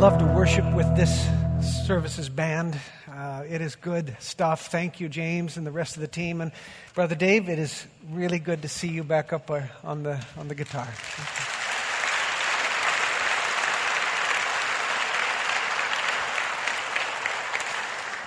love to worship with this services band. It is good stuff. Thank you, James, and the rest of the team. And Brother Dave, it is really good to see you back up on the guitar.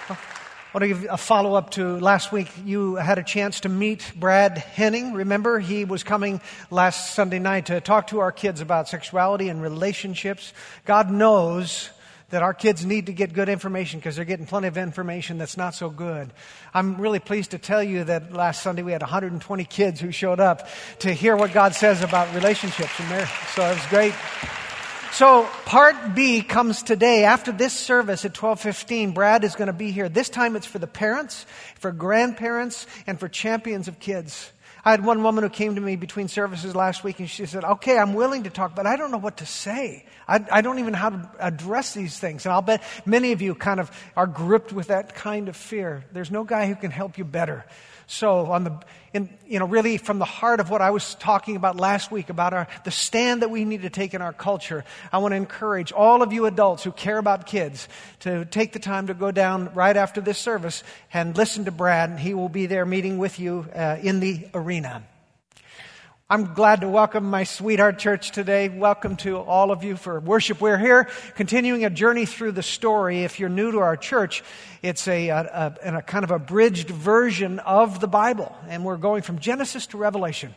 I want to give a follow-up to last week. You had a chance to meet Brad Henning. Remember, he was coming last Sunday night to talk to our kids about sexuality and relationships. God knows that our kids need to get good information because they're getting plenty of information that's not so good. I'm really pleased to tell you that last Sunday we had 120 kids who showed up to hear what God says about relationships and marriage. So it was great. So part B comes today. After this service at 12:15, Brad is going to be here. This time it's for the parents, for grandparents, and for champions of kids. I had one woman who came to me between services last week, and she said, okay, I'm willing to talk, but I don't know what to say. I don't even know how to address these things. And I'll bet many of you kind of are gripped with that kind of fear. There's no guy who can help you better. So really from the heart of what I was talking about last week about the stand that we need to take in our culture, I want to encourage all of you adults who care about kids to take the time to go down right after this service and listen to Brad. He will be there meeting with you in the arena. I'm glad to welcome my sweetheart church today. Welcome to all of you for worship. We're here continuing a journey through the story. If you're new to our church, it's a kind of abridged version of the Bible. And we're going from Genesis to Revelation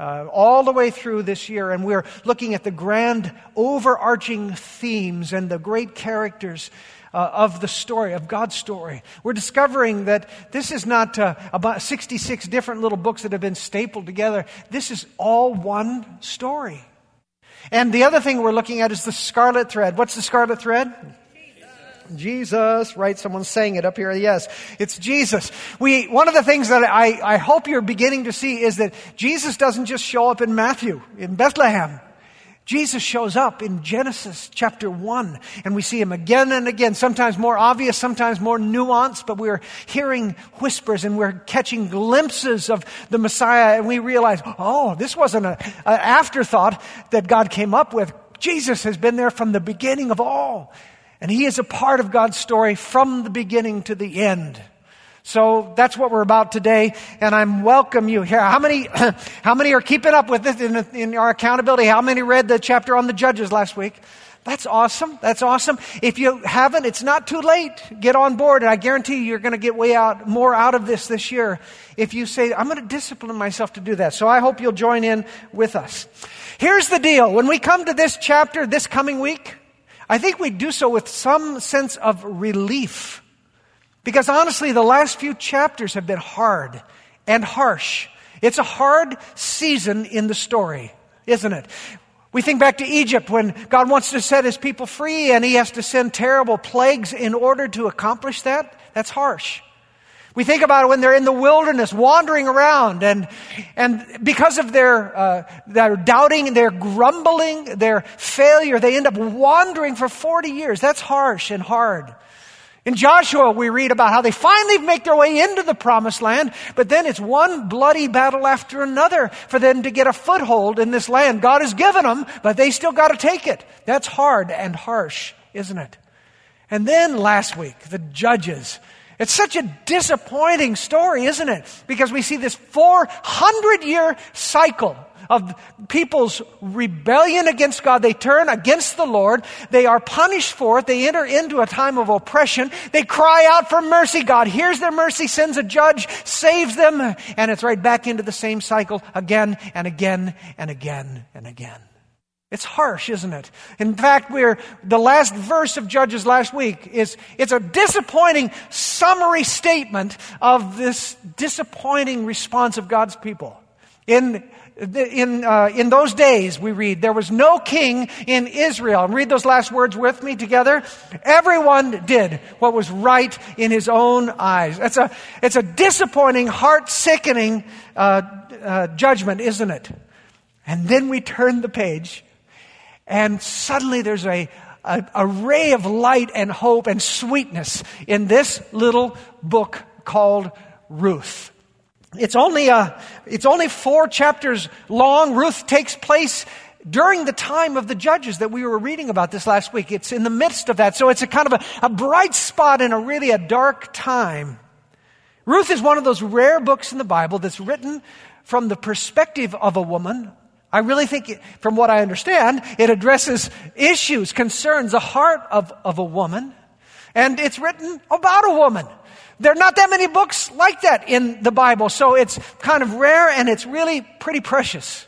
all the way through this year. And we're looking at the grand overarching themes and the great characters of the story, of God's story. We're discovering that this is not about 66 different little books that have been stapled together. This is all one story. And the other thing we're looking at is the scarlet thread. What's the scarlet thread? Jesus, right? Someone's saying it up here. Yes, it's Jesus. One of the things that I hope you're beginning to see is that Jesus doesn't just show up in Matthew, in Bethlehem. Jesus shows up in Genesis chapter 1, and we see him again and again, sometimes more obvious, sometimes more nuanced, but we're hearing whispers and we're catching glimpses of the Messiah, and we realize, oh, this wasn't an afterthought that God came up with. Jesus has been there from the beginning of all, and he is a part of God's story from the beginning to the end. So that's what we're about today, and I welcome you here. How many are keeping up with this in our accountability? How many read the chapter on the Judges last week? That's awesome. That's awesome. If you haven't, it's not too late. Get on board, and I guarantee you you're going to get more out of this year if you say, I'm going to discipline myself to do that. So I hope you'll join in with us. Here's the deal. When we come to this chapter this coming week, I think we do so with some sense of relief. Because honestly, the last few chapters have been hard and harsh. It's a hard season in the story, isn't it? We think back to Egypt when God wants to set his people free and he has to send terrible plagues in order to accomplish that. That's harsh. We think about it when they're in the wilderness wandering around and because of their doubting, their grumbling, their failure, they end up wandering for 40 years. That's harsh and hard. In Joshua, we read about how they finally make their way into the promised land, but then it's one bloody battle after another for them to get a foothold in this land. God has given them, but they still got to take it. That's hard and harsh, isn't it? And then last week, the Judges. It's such a disappointing story, isn't it? Because we see this 400-year cycle of people's rebellion against God. They turn against the Lord. They are punished for it. They enter into a time of oppression. They cry out for mercy. God hears their mercy, sends a judge, saves them, and it's right back into the same cycle again and again and again and again. It's harsh, isn't it? In fact, the last verse of Judges last week it's a disappointing summary statement of this disappointing response of God's people. In those days, we read, there was no king in Israel. And read those last words with me together. Everyone did what was right in his own eyes. It's a disappointing, heart-sickening judgment, isn't it? And then we turn the page, and suddenly there's a ray of light and hope and sweetness in this little book called Ruth. It's only 4 chapters long. Ruth takes place during the time of the judges that we were reading about this last week. It's in the midst of that. So it's a kind of a bright spot in a really a dark time. Ruth is one of those rare books in the Bible that's written from the perspective of a woman. I really think, from what I understand, it addresses issues, concerns, the heart of a woman. And it's written about a woman. There are not that many books like that in the Bible, so it's kind of rare and it's really pretty precious.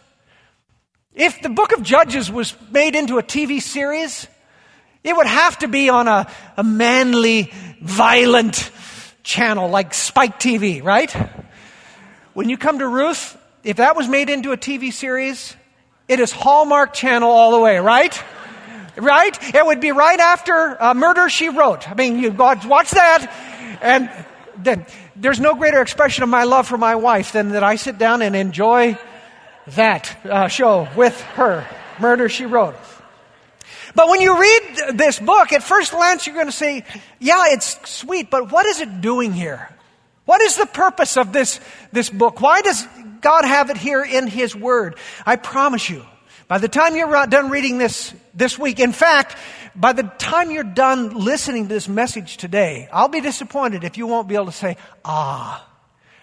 If the book of Judges was made into a TV series, it would have to be on a manly, violent channel like Spike TV, right? When you come to Ruth, if that was made into a TV series, it is Hallmark Channel all the way, right? Right? It would be right after Murder, She Wrote. I mean, you watch that. And then there's no greater expression of my love for my wife than that I sit down and enjoy that show with her, Murder, She Wrote. But when you read this book, at first glance, you're going to say, yeah, it's sweet, but what is it doing here? What is the purpose of this book? Why does God have it here in His Word? I promise you, by the time you're done reading this week, in fact, by the time you're done listening to this message today, I'll be disappointed if you won't be able to say, ah,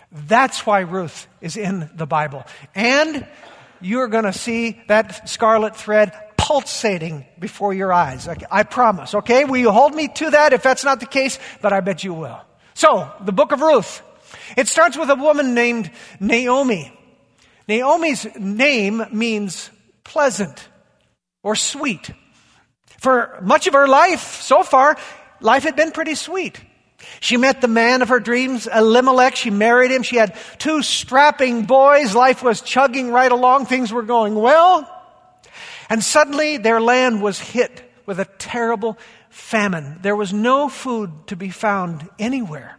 that's why Ruth is in the Bible. And you're going to see that scarlet thread pulsating before your eyes. I promise, okay? Will you hold me to that if that's not the case? But I bet you will. So, the book of Ruth. It starts with a woman named Naomi. Naomi's name means pleasant or sweet. For much of her life, so far, life had been pretty sweet. She met the man of her dreams, Elimelech. She married him. She had 2 strapping boys. Life was chugging right along. Things were going well. And suddenly, their land was hit with a terrible famine. There was no food to be found anywhere.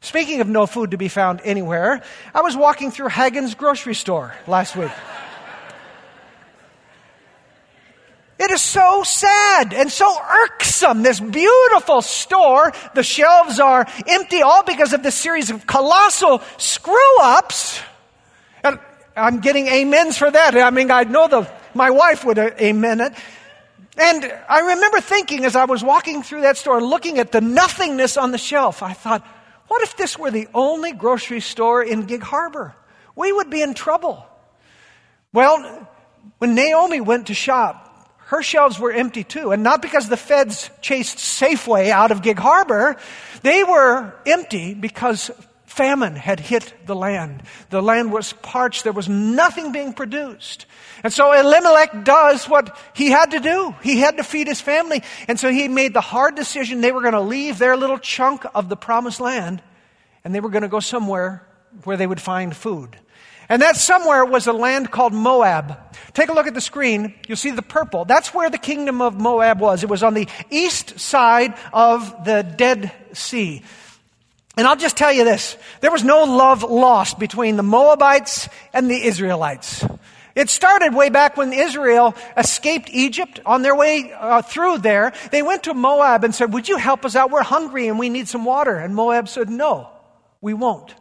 Speaking of no food to be found anywhere, I was walking through Hagen's grocery store last week. It is so sad and so irksome, this beautiful store. The shelves are empty, all because of this series of colossal screw-ups. And I'm getting amens for that. I mean, I know my wife would amen it. And I remember thinking as I was walking through that store, looking at the nothingness on the shelf, I thought, what if this were the only grocery store in Gig Harbor? We would be in trouble. Well, when Naomi went to shop, her shelves were empty too, and not because the feds chased Safeway out of Gig Harbor. They were empty because famine had hit the land. The land was parched. There was nothing being produced. And so Elimelech does what he had to do. He had to feed his family. And so he made the hard decision. They were going to leave their little chunk of the promised land, and they were going to go somewhere where they would find food. And that somewhere was a land called Moab. Take a look at the screen. You'll see the purple. That's where the kingdom of Moab was. It was on the east side of the Dead Sea. And I'll just tell you this. There was no love lost between the Moabites and the Israelites. It started way back when Israel escaped Egypt. On their way through there, they went to Moab and said, would you help us out? We're hungry and we need some water. And Moab said, no, we won't.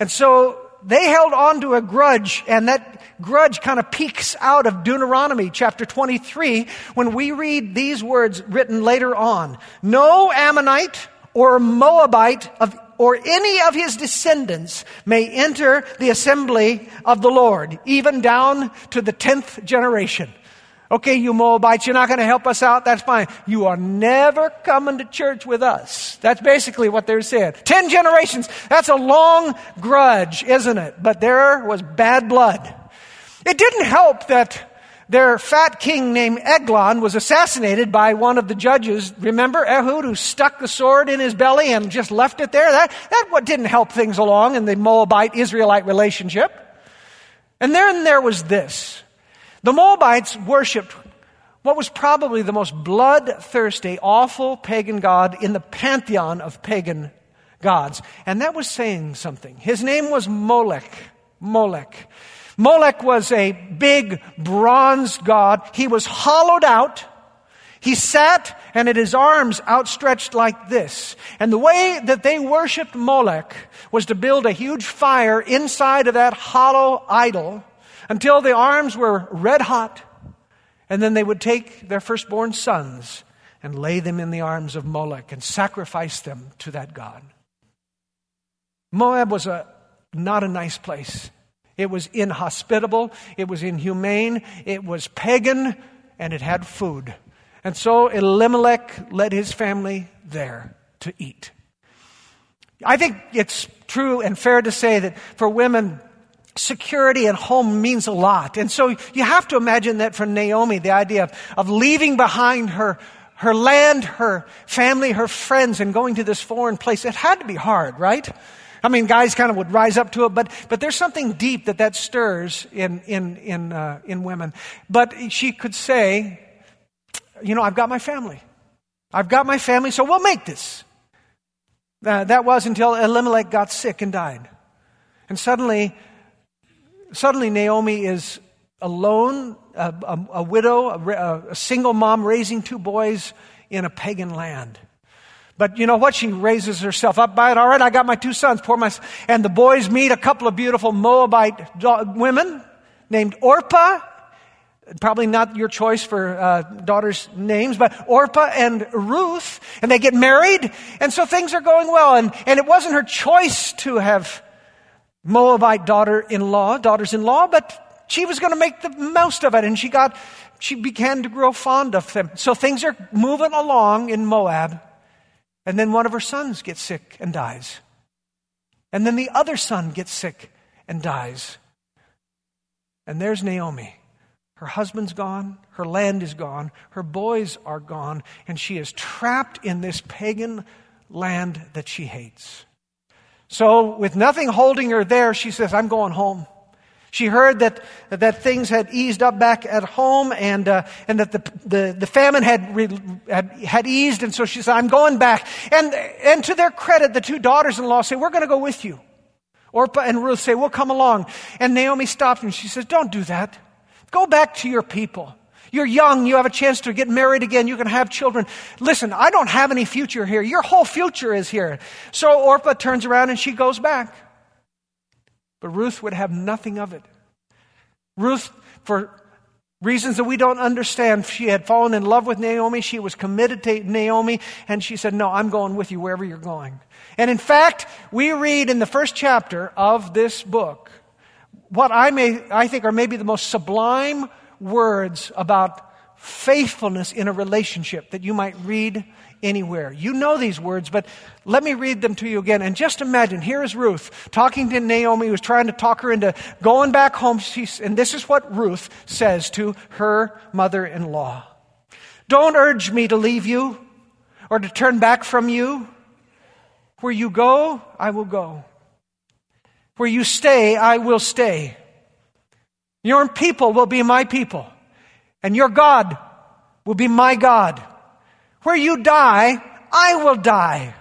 And so they held on to a grudge, and that grudge kind of peeks out of Deuteronomy chapter 23 when we read these words written later on. No Ammonite or Moabite or any of his descendants may enter the assembly of the Lord, even down to the 10th generation. Okay, you Moabites, you're not going to help us out. That's fine. You are never coming to church with us. That's basically what they're saying. 10 generations. That's a long grudge, isn't it? But there was bad blood. It didn't help that their fat king named Eglon was assassinated by one of the judges. Remember Ehud, who stuck the sword in his belly and just left it there? That didn't help things along in the Moabite-Israelite relationship. And then there was this. The Moabites worshipped what was probably the most bloodthirsty, awful pagan god in the pantheon of pagan gods. And that was saying something. His name was Molech. Molech. Molech was a big bronze god. He was hollowed out. He sat and had his arms outstretched like this. And the way that they worshipped Molech was to build a huge fire inside of that hollow idol until the arms were red hot, And then they would take their firstborn sons and lay them in the arms of Molech and sacrifice them to that god. Moab was not a nice place. It was inhospitable, it was inhumane, it was pagan, and it had food. And so Elimelech led his family there to eat. I think it's true and fair to say that for women, security at home means a lot. And so you have to imagine that for Naomi, the idea of leaving behind her land, her family, her friends, and going to this foreign place, it had to be hard, right? I mean, guys kind of would rise up to it, but there's something deep that stirs in women. But she could say, you know, I've got my family, so we'll make this. That was until Elimelech got sick and died. And suddenly Naomi is alone, a widow, a single mom raising two boys in a pagan land. But you know what? She raises herself up by it. All right, I got my two sons. And the boys meet a couple of beautiful Moabite women named Orpah. Probably not your choice for daughters' names, but Orpah and Ruth. And they get married. And so things are going well. And it wasn't her choice to have Moabite daughters-in-law, but she was going to make the most of it. And she began to grow fond of them. So things are moving along in Moab. And then one of her sons gets sick and dies. And then the other son gets sick and dies. And there's Naomi. Her husband's gone. Her land is gone. Her boys are gone. And she is trapped in this pagan land that she hates. So with nothing holding her there, she says, I'm going home. She heard that things had eased up back at home, and that the famine had eased, and so she said, I'm going back. And to their credit, the two daughters-in-law say, we're going to go with you. Orpah and Ruth say, we'll come along. And Naomi stopped and she says, don't do that. Go back to your people. You're young. You have a chance to get married again. You can have children. Listen, I don't have any future here. Your whole future is here. So Orpah turns around and she goes back. But Ruth would have nothing of it. Ruth, for reasons that we don't understand, she had fallen in love with Naomi. She was committed to Naomi. And she said, no, I'm going with you wherever you're going. And in fact, we read in the first chapter of this book what I think are maybe the most sublime words about faithfulness in a relationship that you might read anywhere. You know these words, but let me read them to you again. And just imagine, here is Ruth talking to Naomi, who's trying to talk her into going back home. And this is what Ruth says to her mother-in-law. Don't urge me to leave you or to turn back from you. Where you go, I will go. Where you stay, I will stay. Your people will be my people, and your God will be my God. Where you die, I will die,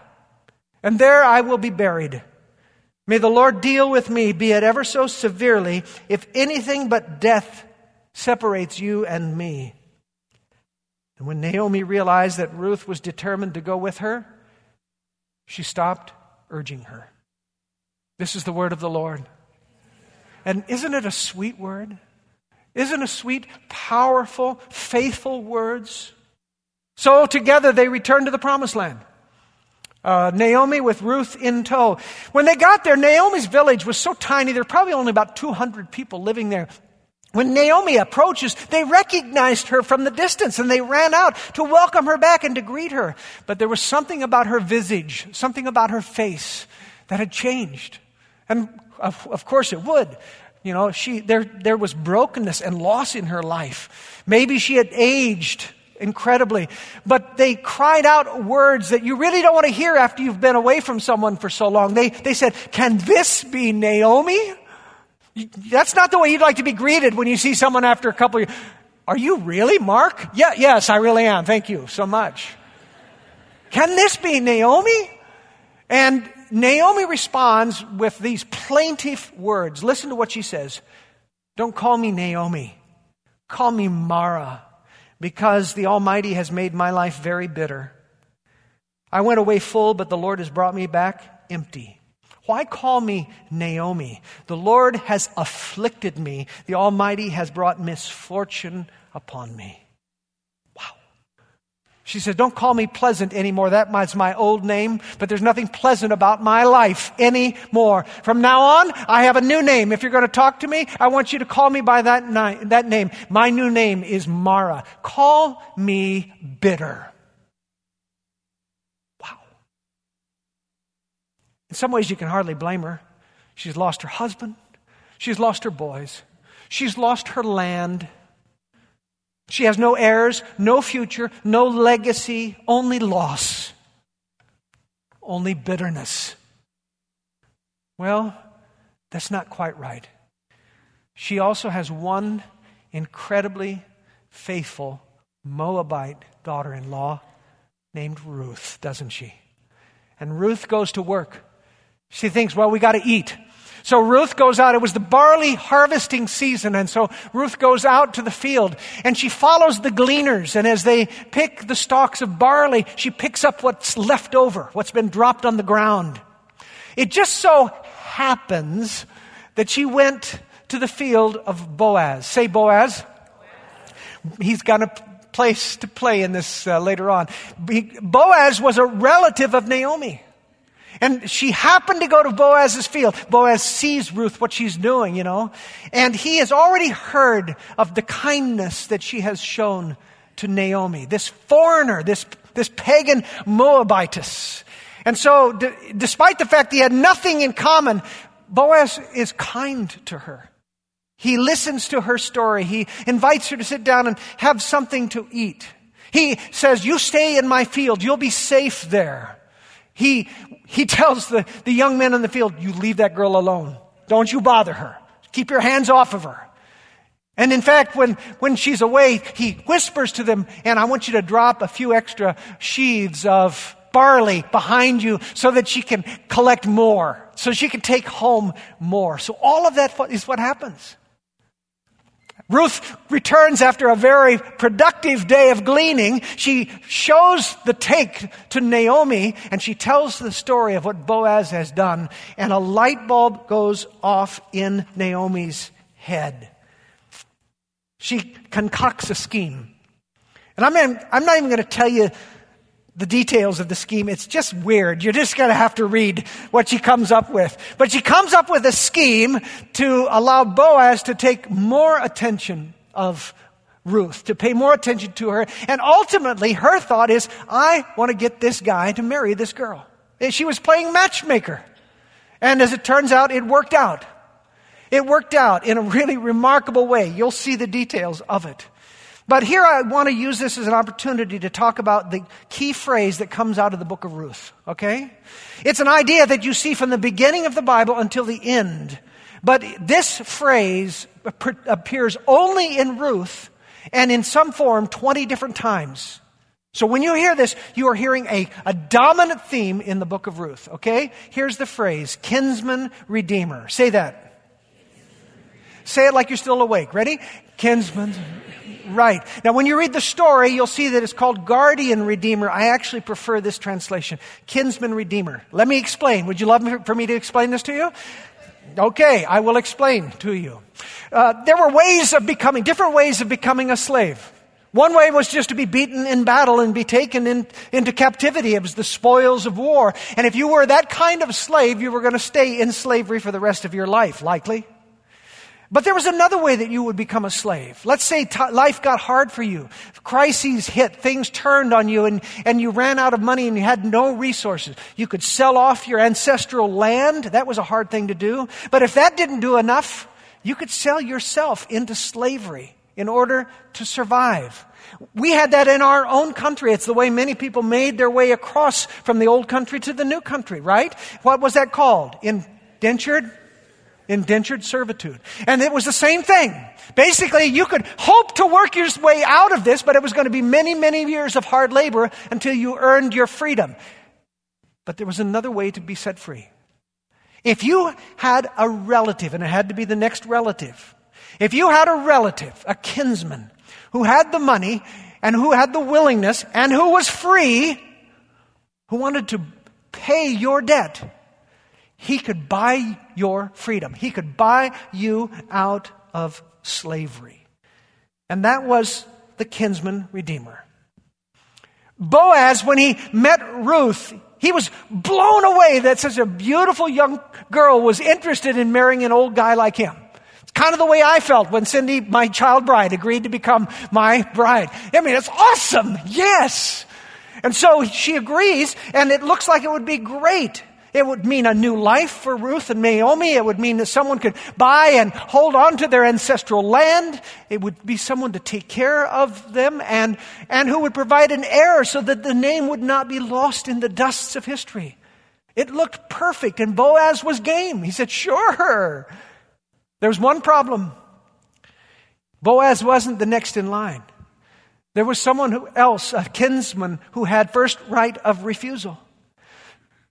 and there I will be buried. May the Lord deal with me, be it ever so severely, if anything but death separates you and me. And when Naomi realized that Ruth was determined to go with her, she stopped urging her. This is the word of the Lord. And isn't it a sweet word? Isn't it sweet, powerful, faithful words? So together they returned to the promised land. Naomi with Ruth in tow. When they got there, Naomi's village was so tiny, there were probably only about 200 people living there. When Naomi approaches, they recognized her from the distance and they ran out to welcome her back and to greet her. But there was something about her visage, something about her face that had changed. And of course it would. You know, there was brokenness and loss in her life. Maybe she had aged incredibly, but they cried out words that you really don't want to hear after you've been away from someone for so long. They said, can this be Naomi? That's not the way you'd like to be greeted when you see someone after a couple of years. Are you really Mark? Yeah, yes, I really am. Thank you so much. Can this be Naomi? And Naomi responds with these plaintive words. Listen to what she says. Don't call me Naomi. Call me Mara. Because the Almighty has made my life very bitter. I went away full, but the Lord has brought me back empty. Why call me Naomi? The Lord has afflicted me. The Almighty has brought misfortune upon me. Wow. She said, don't call me pleasant anymore. That was my old name, but there's nothing pleasant about my life anymore. From now on, I have a new name. If you're going to talk to me, I want you to call me by that name. My new name is Mara. Call me bitter. In some ways, you can hardly blame her. She's lost her husband. She's lost her boys. She's lost her land. She has no heirs, no future, no legacy, only loss, only bitterness. Well, that's not quite right. She also has one incredibly faithful Moabite daughter-in-law named Ruth, doesn't she? And Ruth goes to work. She thinks, well, we got to eat. So Ruth goes out. It was the barley harvesting season. And so Ruth goes out to the field and she follows the gleaners. And as they pick the stalks of barley, she picks up what's left over, what's been dropped on the ground. It just so happens that she went to the field of Boaz. Say Boaz. Boaz. He's got a place to play in this later on. Boaz was a relative of Naomi. And she happened to go to Boaz's field. Boaz sees Ruth, what she's doing, you know. And he has already heard of the kindness that she has shown to Naomi, this foreigner, this pagan Moabitess. And so despite the fact that he had nothing in common, Boaz is kind to her. He listens to her story. He invites her to sit down and have something to eat. He says, you stay in my field. You'll be safe there. He tells the young men in the field, you leave that girl alone. Don't you bother her. Keep your hands off of her. And in fact, when she's away, he whispers to them, and I want you to drop a few extra sheaves of barley behind you so that she can collect more, so she can take home more. So all of that is what happens. Ruth returns after a very productive day of gleaning. She shows the take to Naomi and she tells the story of what Boaz has done. And a light bulb goes off in Naomi's head. She concocts a scheme. And I'm not even going to tell you the details of the scheme. It's just weird. You're just going to have to read what she comes up with. But she comes up with a scheme to allow Boaz to take more attention of Ruth, to pay more attention to her. And ultimately, her thought is, I want to get this guy to marry this girl. And she was playing matchmaker. And as it turns out, it worked out. It worked out in a really remarkable way. You'll see the details of it. But here I want to use this as an opportunity to talk about the key phrase that comes out of the book of Ruth, okay? It's an idea that you see from the beginning of the Bible until the end. But this phrase appears only in Ruth and in some form 20 different times. So when you hear this, you are hearing a dominant theme in the book of Ruth, okay? Here's the phrase, kinsman redeemer. Say that. Say it like you're still awake. Ready? Kinsman. Right. Now, when you read the story, you'll see that it's called guardian redeemer. I actually prefer this translation, kinsman redeemer. Let me explain. Would you love for me to explain this to you? Okay, I will explain to you. There were different ways of becoming a slave. One way was just to be beaten in battle and be taken into captivity. It was the spoils of war. And if you were that kind of slave, you were going to stay in slavery for the rest of your life, likely. But there was another way that you would become a slave. Let's say life got hard for you. Crises hit. Things turned on you and you ran out of money and you had no resources. You could sell off your ancestral land. That was a hard thing to do. But if that didn't do enough, you could sell yourself into slavery in order to survive. We had that in our own country. It's the way many people made their way across from the old country to the new country, right? What was that called? Indentured servitude. And it was the same thing. Basically, you could hope to work your way out of this, but it was going to be many, many years of hard labor until you earned your freedom. But there was another way to be set free. If you had a relative, and it had to be the next relative, if you had a relative, a kinsman, who had the money and who had the willingness and who was free, who wanted to pay your debt, He could buy your freedom. He could buy you out of slavery. And that was the kinsman redeemer. Boaz, when he met Ruth, he was blown away that such a beautiful young girl was interested in marrying an old guy like him. It's kind of the way I felt when Cindy, my child bride, agreed to become my bride. I mean, it's awesome. Yes. And so she agrees, and it looks like it would be great. It would mean a new life for Ruth and Naomi. It would mean that someone could buy and hold on to their ancestral land. It would be someone to take care of them and who would provide an heir so that the name would not be lost in the dusts of history. It looked perfect, and Boaz was game. He said, sure. There was one problem. Boaz wasn't the next in line. There was someone else, a kinsman, who had first right of refusal.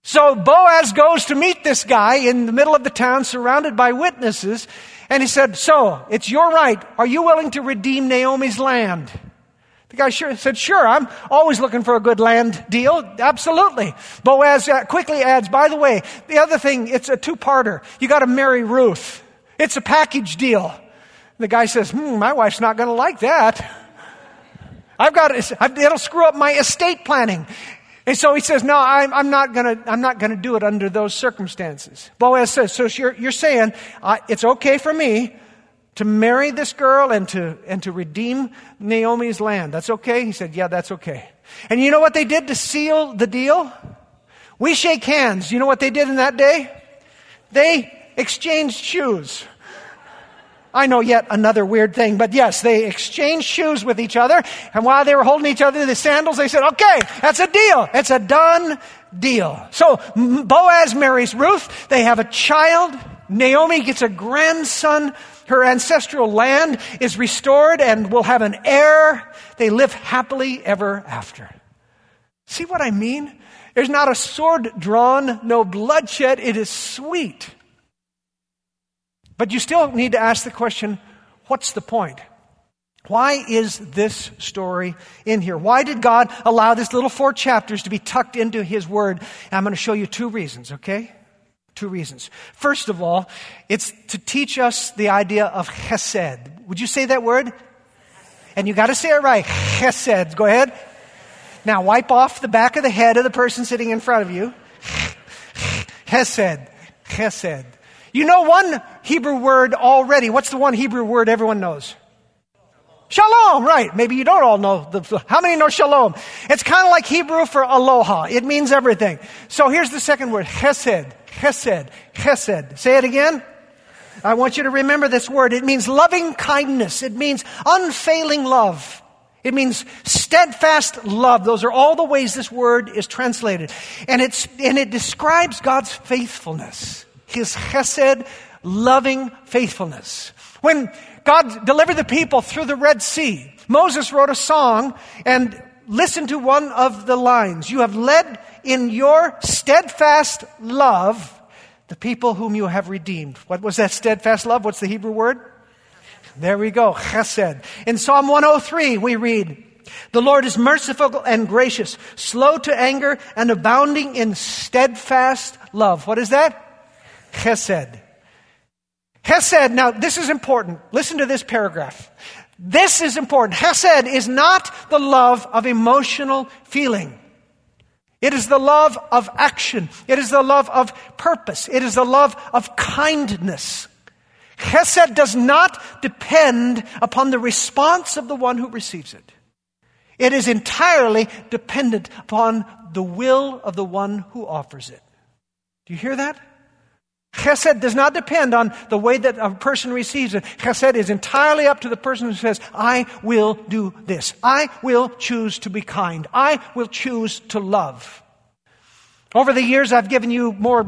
So Boaz goes to meet this guy in the middle of the town, surrounded by witnesses. And he said, so, it's your right. Are you willing to redeem Naomi's land? The guy said, sure, I'm always looking for a good land deal. Absolutely. Boaz quickly adds, by the way, the other thing, it's a two-parter. You got to marry Ruth. It's a package deal. The guy says, my wife's not going to like that. It'll screw up my estate planning. And so he says, no, I'm not gonna do it under those circumstances. Boaz says, so you're saying it's okay for me to marry this girl and to redeem Naomi's land. That's okay? He said, yeah, that's okay. And you know what they did to seal the deal? We shake hands. You know what they did in that day? They exchanged shoes. I know yet another weird thing, but yes, they exchanged shoes with each other. And while they were holding each other in the sandals, they said, okay, that's a deal. It's a done deal. So Boaz marries Ruth. They have a child. Naomi gets a grandson. Her ancestral land is restored and will have an heir. They live happily ever after. See what I mean? There's not a sword drawn, no bloodshed. It is sweet. But you still need to ask the question, what's the point? Why is this story in here? Why did God allow this little 4 chapters to be tucked into His Word? And I'm going to show you 2 reasons, okay? 2 reasons. First of all, it's to teach us the idea of chesed. Would you say that word? And you got to say it right. Chesed. Go ahead. Now wipe off the back of the head of the person sitting in front of you. Chesed. Chesed. You know one Hebrew word already. What's the one Hebrew word everyone knows? Shalom, right. Maybe you don't all know. How many know shalom? It's kind of like Hebrew for aloha. It means everything. So here's the second word, chesed, chesed, chesed. Say it again. I want you to remember this word. It means loving kindness. It means unfailing love. It means steadfast love. Those are all the ways this word is translated. And it describes God's faithfulness. His chesed, loving faithfulness. When God delivered the people through the Red Sea, Moses wrote a song and listened to one of the lines. You have led in your steadfast love the people whom you have redeemed. What was that steadfast love? What's the Hebrew word? There we go, chesed. In Psalm 103, we read, the Lord is merciful and gracious, slow to anger and abounding in steadfast love. What is that? Chesed. Chesed, now this is important. Listen to this paragraph. This is important. Chesed is not the love of emotional feeling. It is the love of action. It is the love of purpose. It is the love of kindness. Chesed does not depend upon the response of the one who receives it. It is entirely dependent upon the will of the one who offers it. Do you hear that? Chesed does not depend on the way that a person receives it. Chesed is entirely up to the person who says, I will do this. I will choose to be kind. I will choose to love. Over the years, I've given you more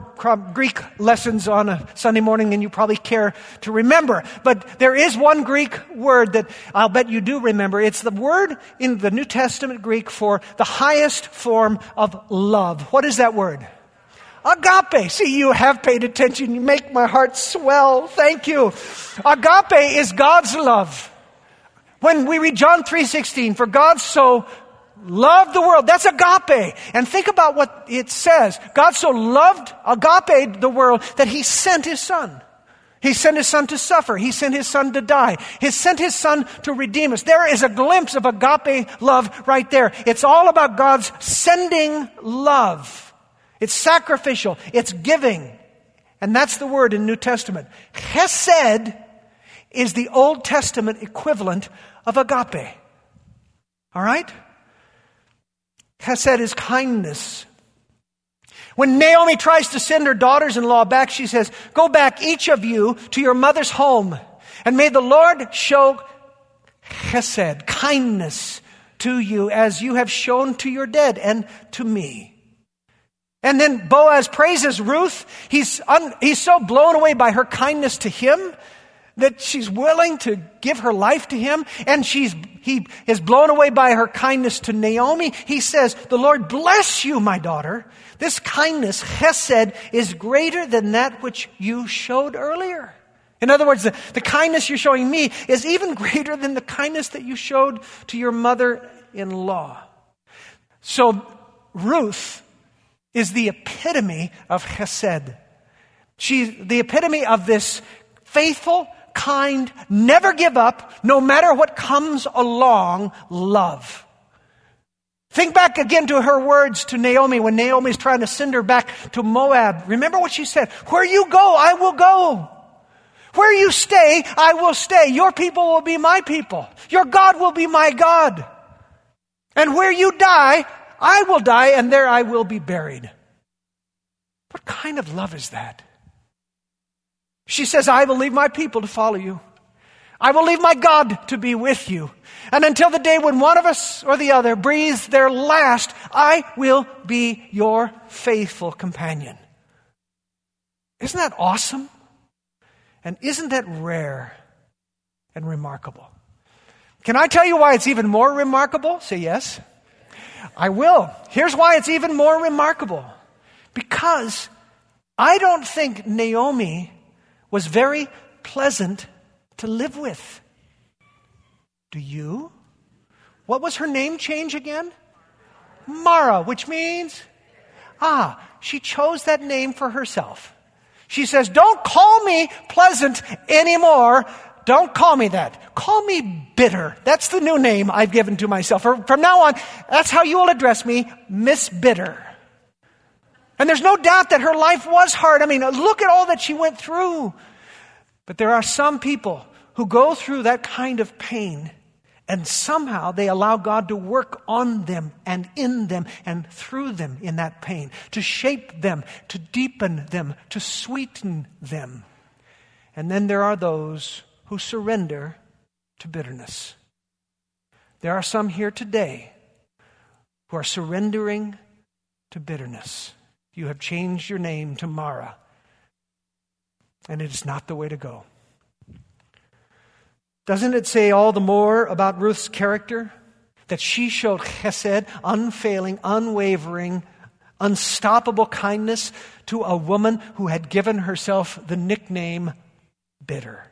Greek lessons on a Sunday morning than you probably care to remember. But there is one Greek word that I'll bet you do remember. It's the word in the New Testament Greek for the highest form of love. What is that word? Agape. See, you have paid attention. You make my heart swell. Thank you. Agape is God's love. When we read John 3:16, for God so Love the world. That's agape. And think about what it says. God so loved, agape, the world that he sent his son. He sent his son to suffer. He sent his son to die. He sent his son to redeem us. There is a glimpse of agape love right there. It's all about God's sending love. It's sacrificial. It's giving. And that's the word in New Testament. Chesed is the Old Testament equivalent of agape. All right? Chesed is kindness. When Naomi tries to send her daughters-in-law back, she says, "Go back, each of you, to your mother's home, and may the Lord show chesed, kindness to you, as you have shown to your dead and to me." And then Boaz praises Ruth. He's so blown away by her kindness to him that she's willing to give her life to him. And he is blown away by her kindness to Naomi. He says, "The Lord bless you, my daughter. This kindness, chesed, is greater than that which you showed earlier." In other words, the kindness you're showing me is even greater than the kindness that you showed to your mother-in-law. So Ruth is the epitome of chesed. She's the epitome of this faithful, kind, never give up, no matter what comes along, love. Think back again to her words to Naomi when Naomi's trying to send her back to Moab. Remember what she said, "Where you go, I will go. Where you stay, I will stay. Your people will be my people. Your God will be my God. And where you die, I will die, and there I will be buried." What kind of love is that? She says, "I will leave my people to follow you. I will leave my God to be with you. And until the day when one of us or the other breathes their last, I will be your faithful companion." Isn't that awesome? And isn't that rare and remarkable? Can I tell you why it's even more remarkable? Say yes. I will. Here's why it's even more remarkable. Because I don't think Naomi was very pleasant to live with. Do you? What was her name change again? Mara, which means, she chose that name for herself. She says, "Don't call me pleasant anymore. Don't call me that. Call me bitter. That's the new name I've given to myself. From now on, that's how you will address me, Miss Bitter." And there's no doubt that her life was hard. I mean, look at all that she went through. But there are some people who go through that kind of pain, and somehow they allow God to work on them and in them and through them in that pain, to shape them, to deepen them, to sweeten them. And then there are those who surrender to bitterness. There are some here today who are surrendering to bitterness. You have changed your name to Mara, and it is not the way to go. Doesn't it say all the more about Ruth's character? That she showed chesed, unfailing, unwavering, unstoppable kindness to a woman who had given herself the nickname bitter.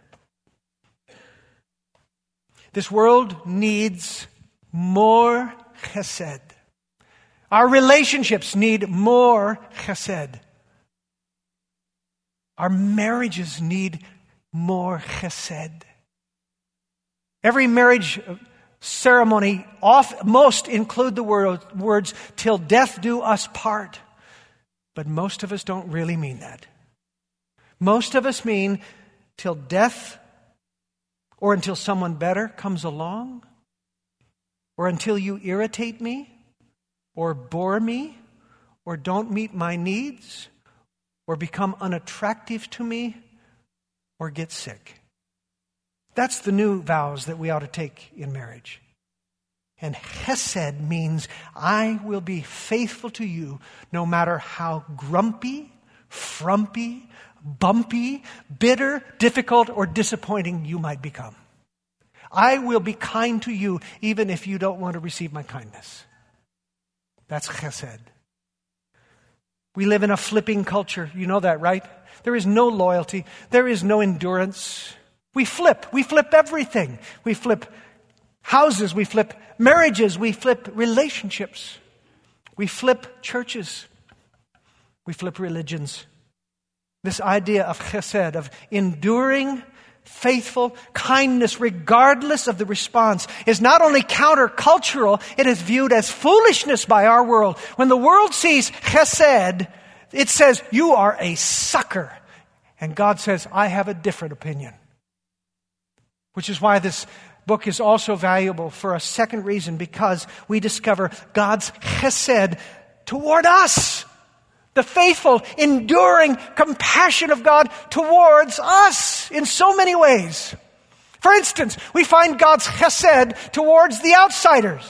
This world needs more chesed. Our relationships need more chesed. Our marriages need more chesed. Every marriage ceremony most include the words, "till death do us part." But most of us don't really mean that. Most of us mean till death, or until someone better comes along, or until you irritate me, or bore me, or don't meet my needs, or become unattractive to me, or get sick. That's the new vows that we ought to take in marriage. And chesed means I will be faithful to you no matter how grumpy, frumpy, bumpy, bitter, difficult, or disappointing you might become. I will be kind to you even if you don't want to receive my kindness. That's chesed. We live in a flipping culture. You know that, right? There is no loyalty. There is no endurance. We flip. We flip everything. We flip houses, we flip marriages, we flip relationships, we flip churches, we flip religions. This idea of chesed, of enduring faithful kindness regardless of the response, is not only countercultural, it is viewed as foolishness by our world. When the world sees chesed, it says, you are a sucker. And God says, I have a different opinion. Which is why this book is also valuable for a second reason, because we discover God's chesed toward us. The faithful, enduring compassion of God towards us in so many ways. For instance, we find God's chesed towards the outsiders.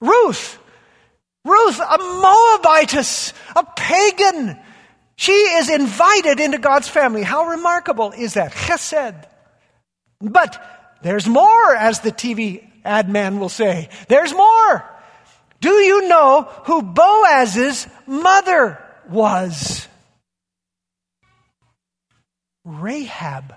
Ruth, a Moabitess, a pagan. She is invited into God's family. How remarkable is that? Chesed. But there's more, as the TV ad man will say. There's more. Do you know who Boaz's mother was? Rahab,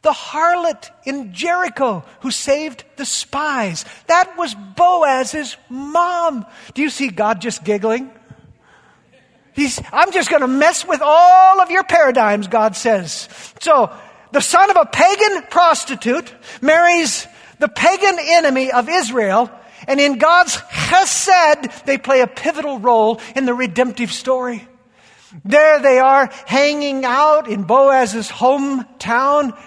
the harlot in Jericho who saved the spies. That was Boaz's mom. Do you see God just giggling? I'm just going to mess with all of your paradigms, God says. So the son of a pagan prostitute marries the pagan enemy of Israel, and in God's chesed, they play a pivotal role in the redemptive story. There they are hanging out in Boaz's hometown.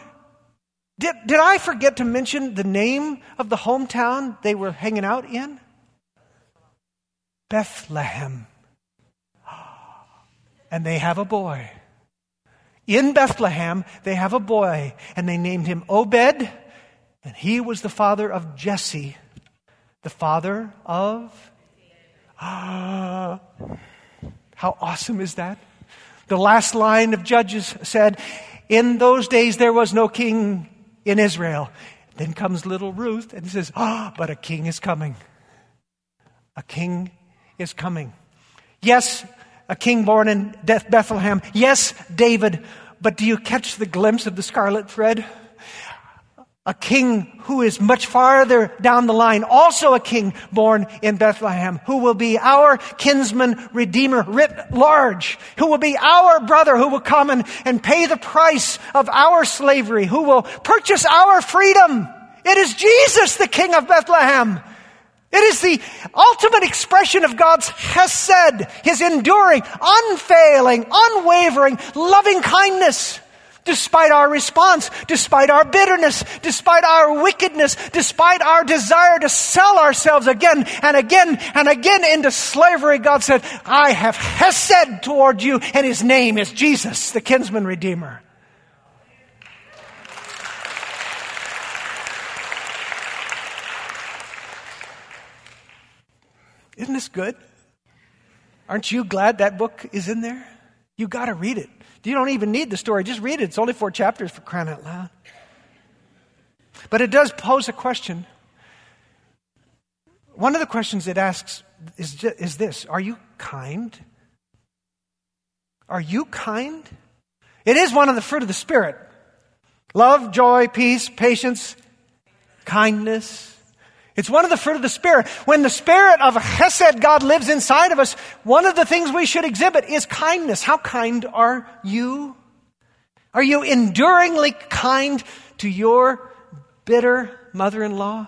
Did I forget to mention the name of the hometown they were hanging out in? Bethlehem. And they have a boy. In Bethlehem, they have a boy, and they named him Obed, and he was the father of Jesse, the father of... How awesome is that? The last line of Judges said, in those days there was no king in Israel. Then comes little Ruth and says, but a king is coming. A king is coming. Yes, a king born in Bethlehem. Yes, David. But do you catch the glimpse of the scarlet thread? A king who is much farther down the line, also a king born in Bethlehem, who will be our kinsman redeemer writ large, who will be our brother, who will come and pay the price of our slavery, who will purchase our freedom. It is Jesus, the King of Bethlehem. It is the ultimate expression of God's chesed, his enduring, unfailing, unwavering, loving kindness. Despite our response, despite our bitterness, despite our wickedness, despite our desire to sell ourselves again and again and again into slavery, God said, I have chesed toward you, and his name is Jesus, the kinsman redeemer. Isn't this good? Aren't you glad that book is in there? You got to read it. You don't even need the story. Just read it. It's only 4 chapters, for crying out loud. But it does pose a question. One of the questions it asks is this. Are you kind? Are you kind? It is one of the fruit of the Spirit. Love, joy, peace, patience, kindness. It's one of the fruit of the Spirit. When the Spirit of chesed, God, lives inside of us, one of the things we should exhibit is kindness. How kind are you? Are you enduringly kind to your bitter mother-in-law?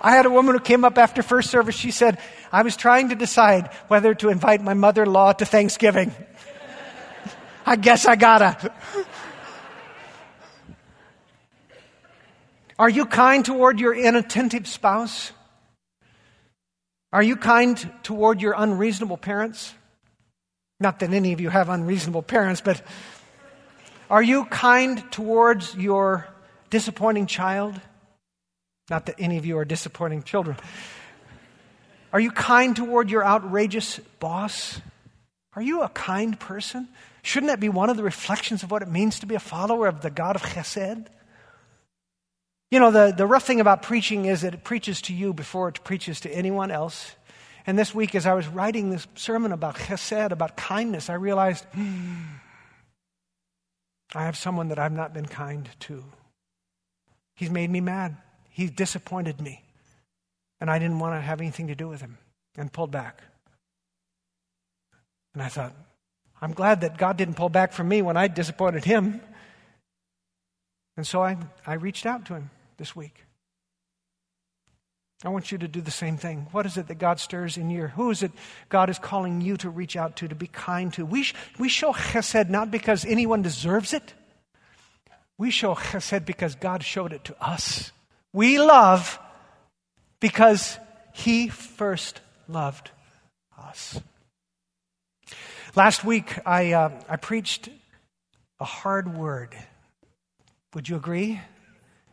I had a woman who came up after first service. She said, I was trying to decide whether to invite my mother-in-law to Thanksgiving. I guess I gotta... Are you kind toward your inattentive spouse? Are you kind toward your unreasonable parents? Not that any of you have unreasonable parents, but are you kind towards your disappointing child? Not that any of you are disappointing children. Are you kind toward your outrageous boss? Are you a kind person? Shouldn't that be one of the reflections of what it means to be a follower of the God of chesed? You know, the rough thing about preaching is that it preaches to you before it preaches to anyone else. And this week, as I was writing this sermon about chesed, about kindness, I realized I have someone that I've not been kind to. He's made me mad. He's disappointed me. And I didn't want to have anything to do with him and pulled back. And I thought, I'm glad that God didn't pull back from me when I disappointed him. And so I reached out to him this week. I want you to do the same thing. What is it that God stirs in you? Who is it God is calling you to reach out to be kind to? We show chesed not because anyone deserves it. We show chesed because God showed it to us. We love because he first loved us. Last week, I preached a hard word. Would you agree?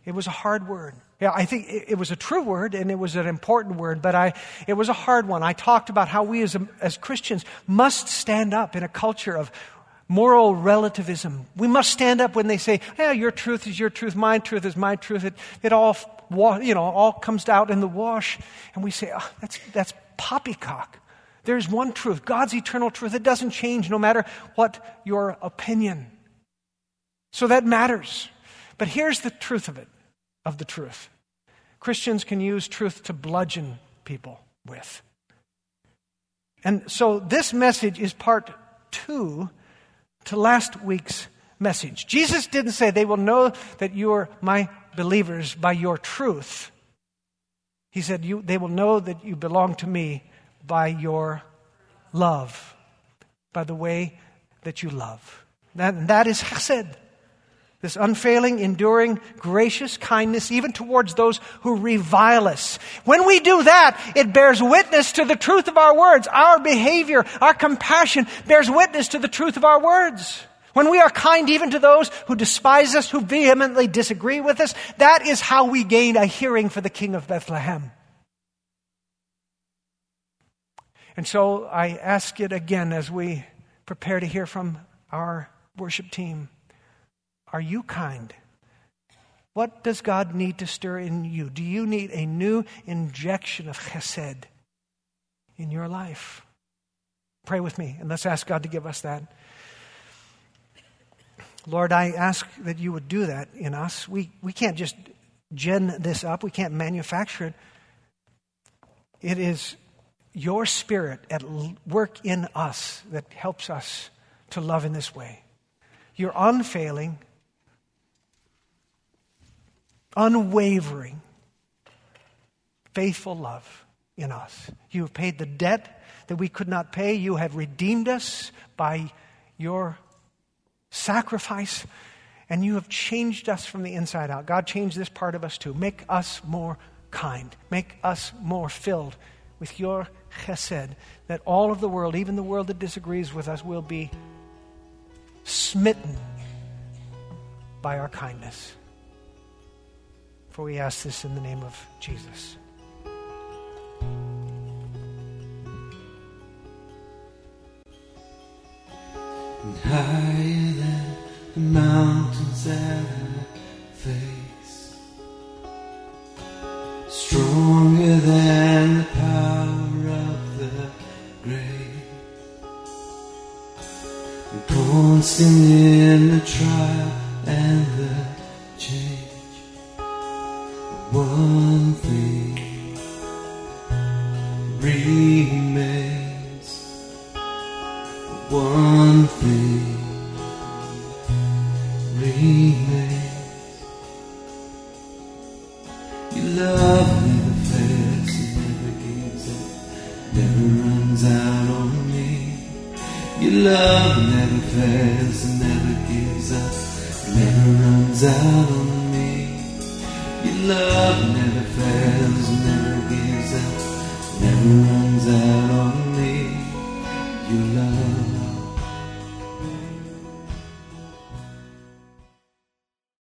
It was a hard word. Yeah, I think it was a true word and it was an important word, but it was a hard one. I talked about how we as Christians must stand up in a culture of moral relativism. We must stand up when they say, "Yeah, your truth is your truth, my truth is my truth." It all, you know, all comes out in the wash, and we say, "Oh, that's poppycock." There's one truth, God's eternal truth. It doesn't change no matter what your opinion. So that matters. But here's the truth of it. Of the truth. Christians can use truth to bludgeon people with. And so this message is part two to last week's message. Jesus didn't say they will know that you are my believers by your truth. He said they will know that you belong to me by your love, by the way that you love. That is chesed. This unfailing, enduring, gracious kindness, even towards those who revile us. When we do that, it bears witness to the truth of our words. Our behavior, our compassion bears witness to the truth of our words. When we are kind even to those who despise us, who vehemently disagree with us, that is how we gain a hearing for the King of Bethlehem. And so I ask it again as we prepare to hear from our worship team. Are you kind? What does God need to stir in you? Do you need a new injection of chesed in your life? Pray with me and let's ask God to give us that. Lord, I ask that you would do that in us. We can't just gin this up. We can't manufacture it. It is your spirit at work in us that helps us to love in this way. Your unfailing, unwavering, faithful love in us. You have paid the debt that we could not pay. You have redeemed us by your sacrifice, and you have changed us from the inside out. God, change this part of us too. Make us more kind. Make us more filled with your chesed, that all of the world, even the world that disagrees with us, will be smitten by our kindness. For we ask this in the name of Jesus. And higher than the mountains that I face, stronger than the power of the grave, constant in the trial and the change. One thing remains. One thing remains. You love me the best. It never gives up, never runs out on me. You love me. Fails and never gives up, never runs out on me. Your love never fails, never gives up, never runs out on me. Your love.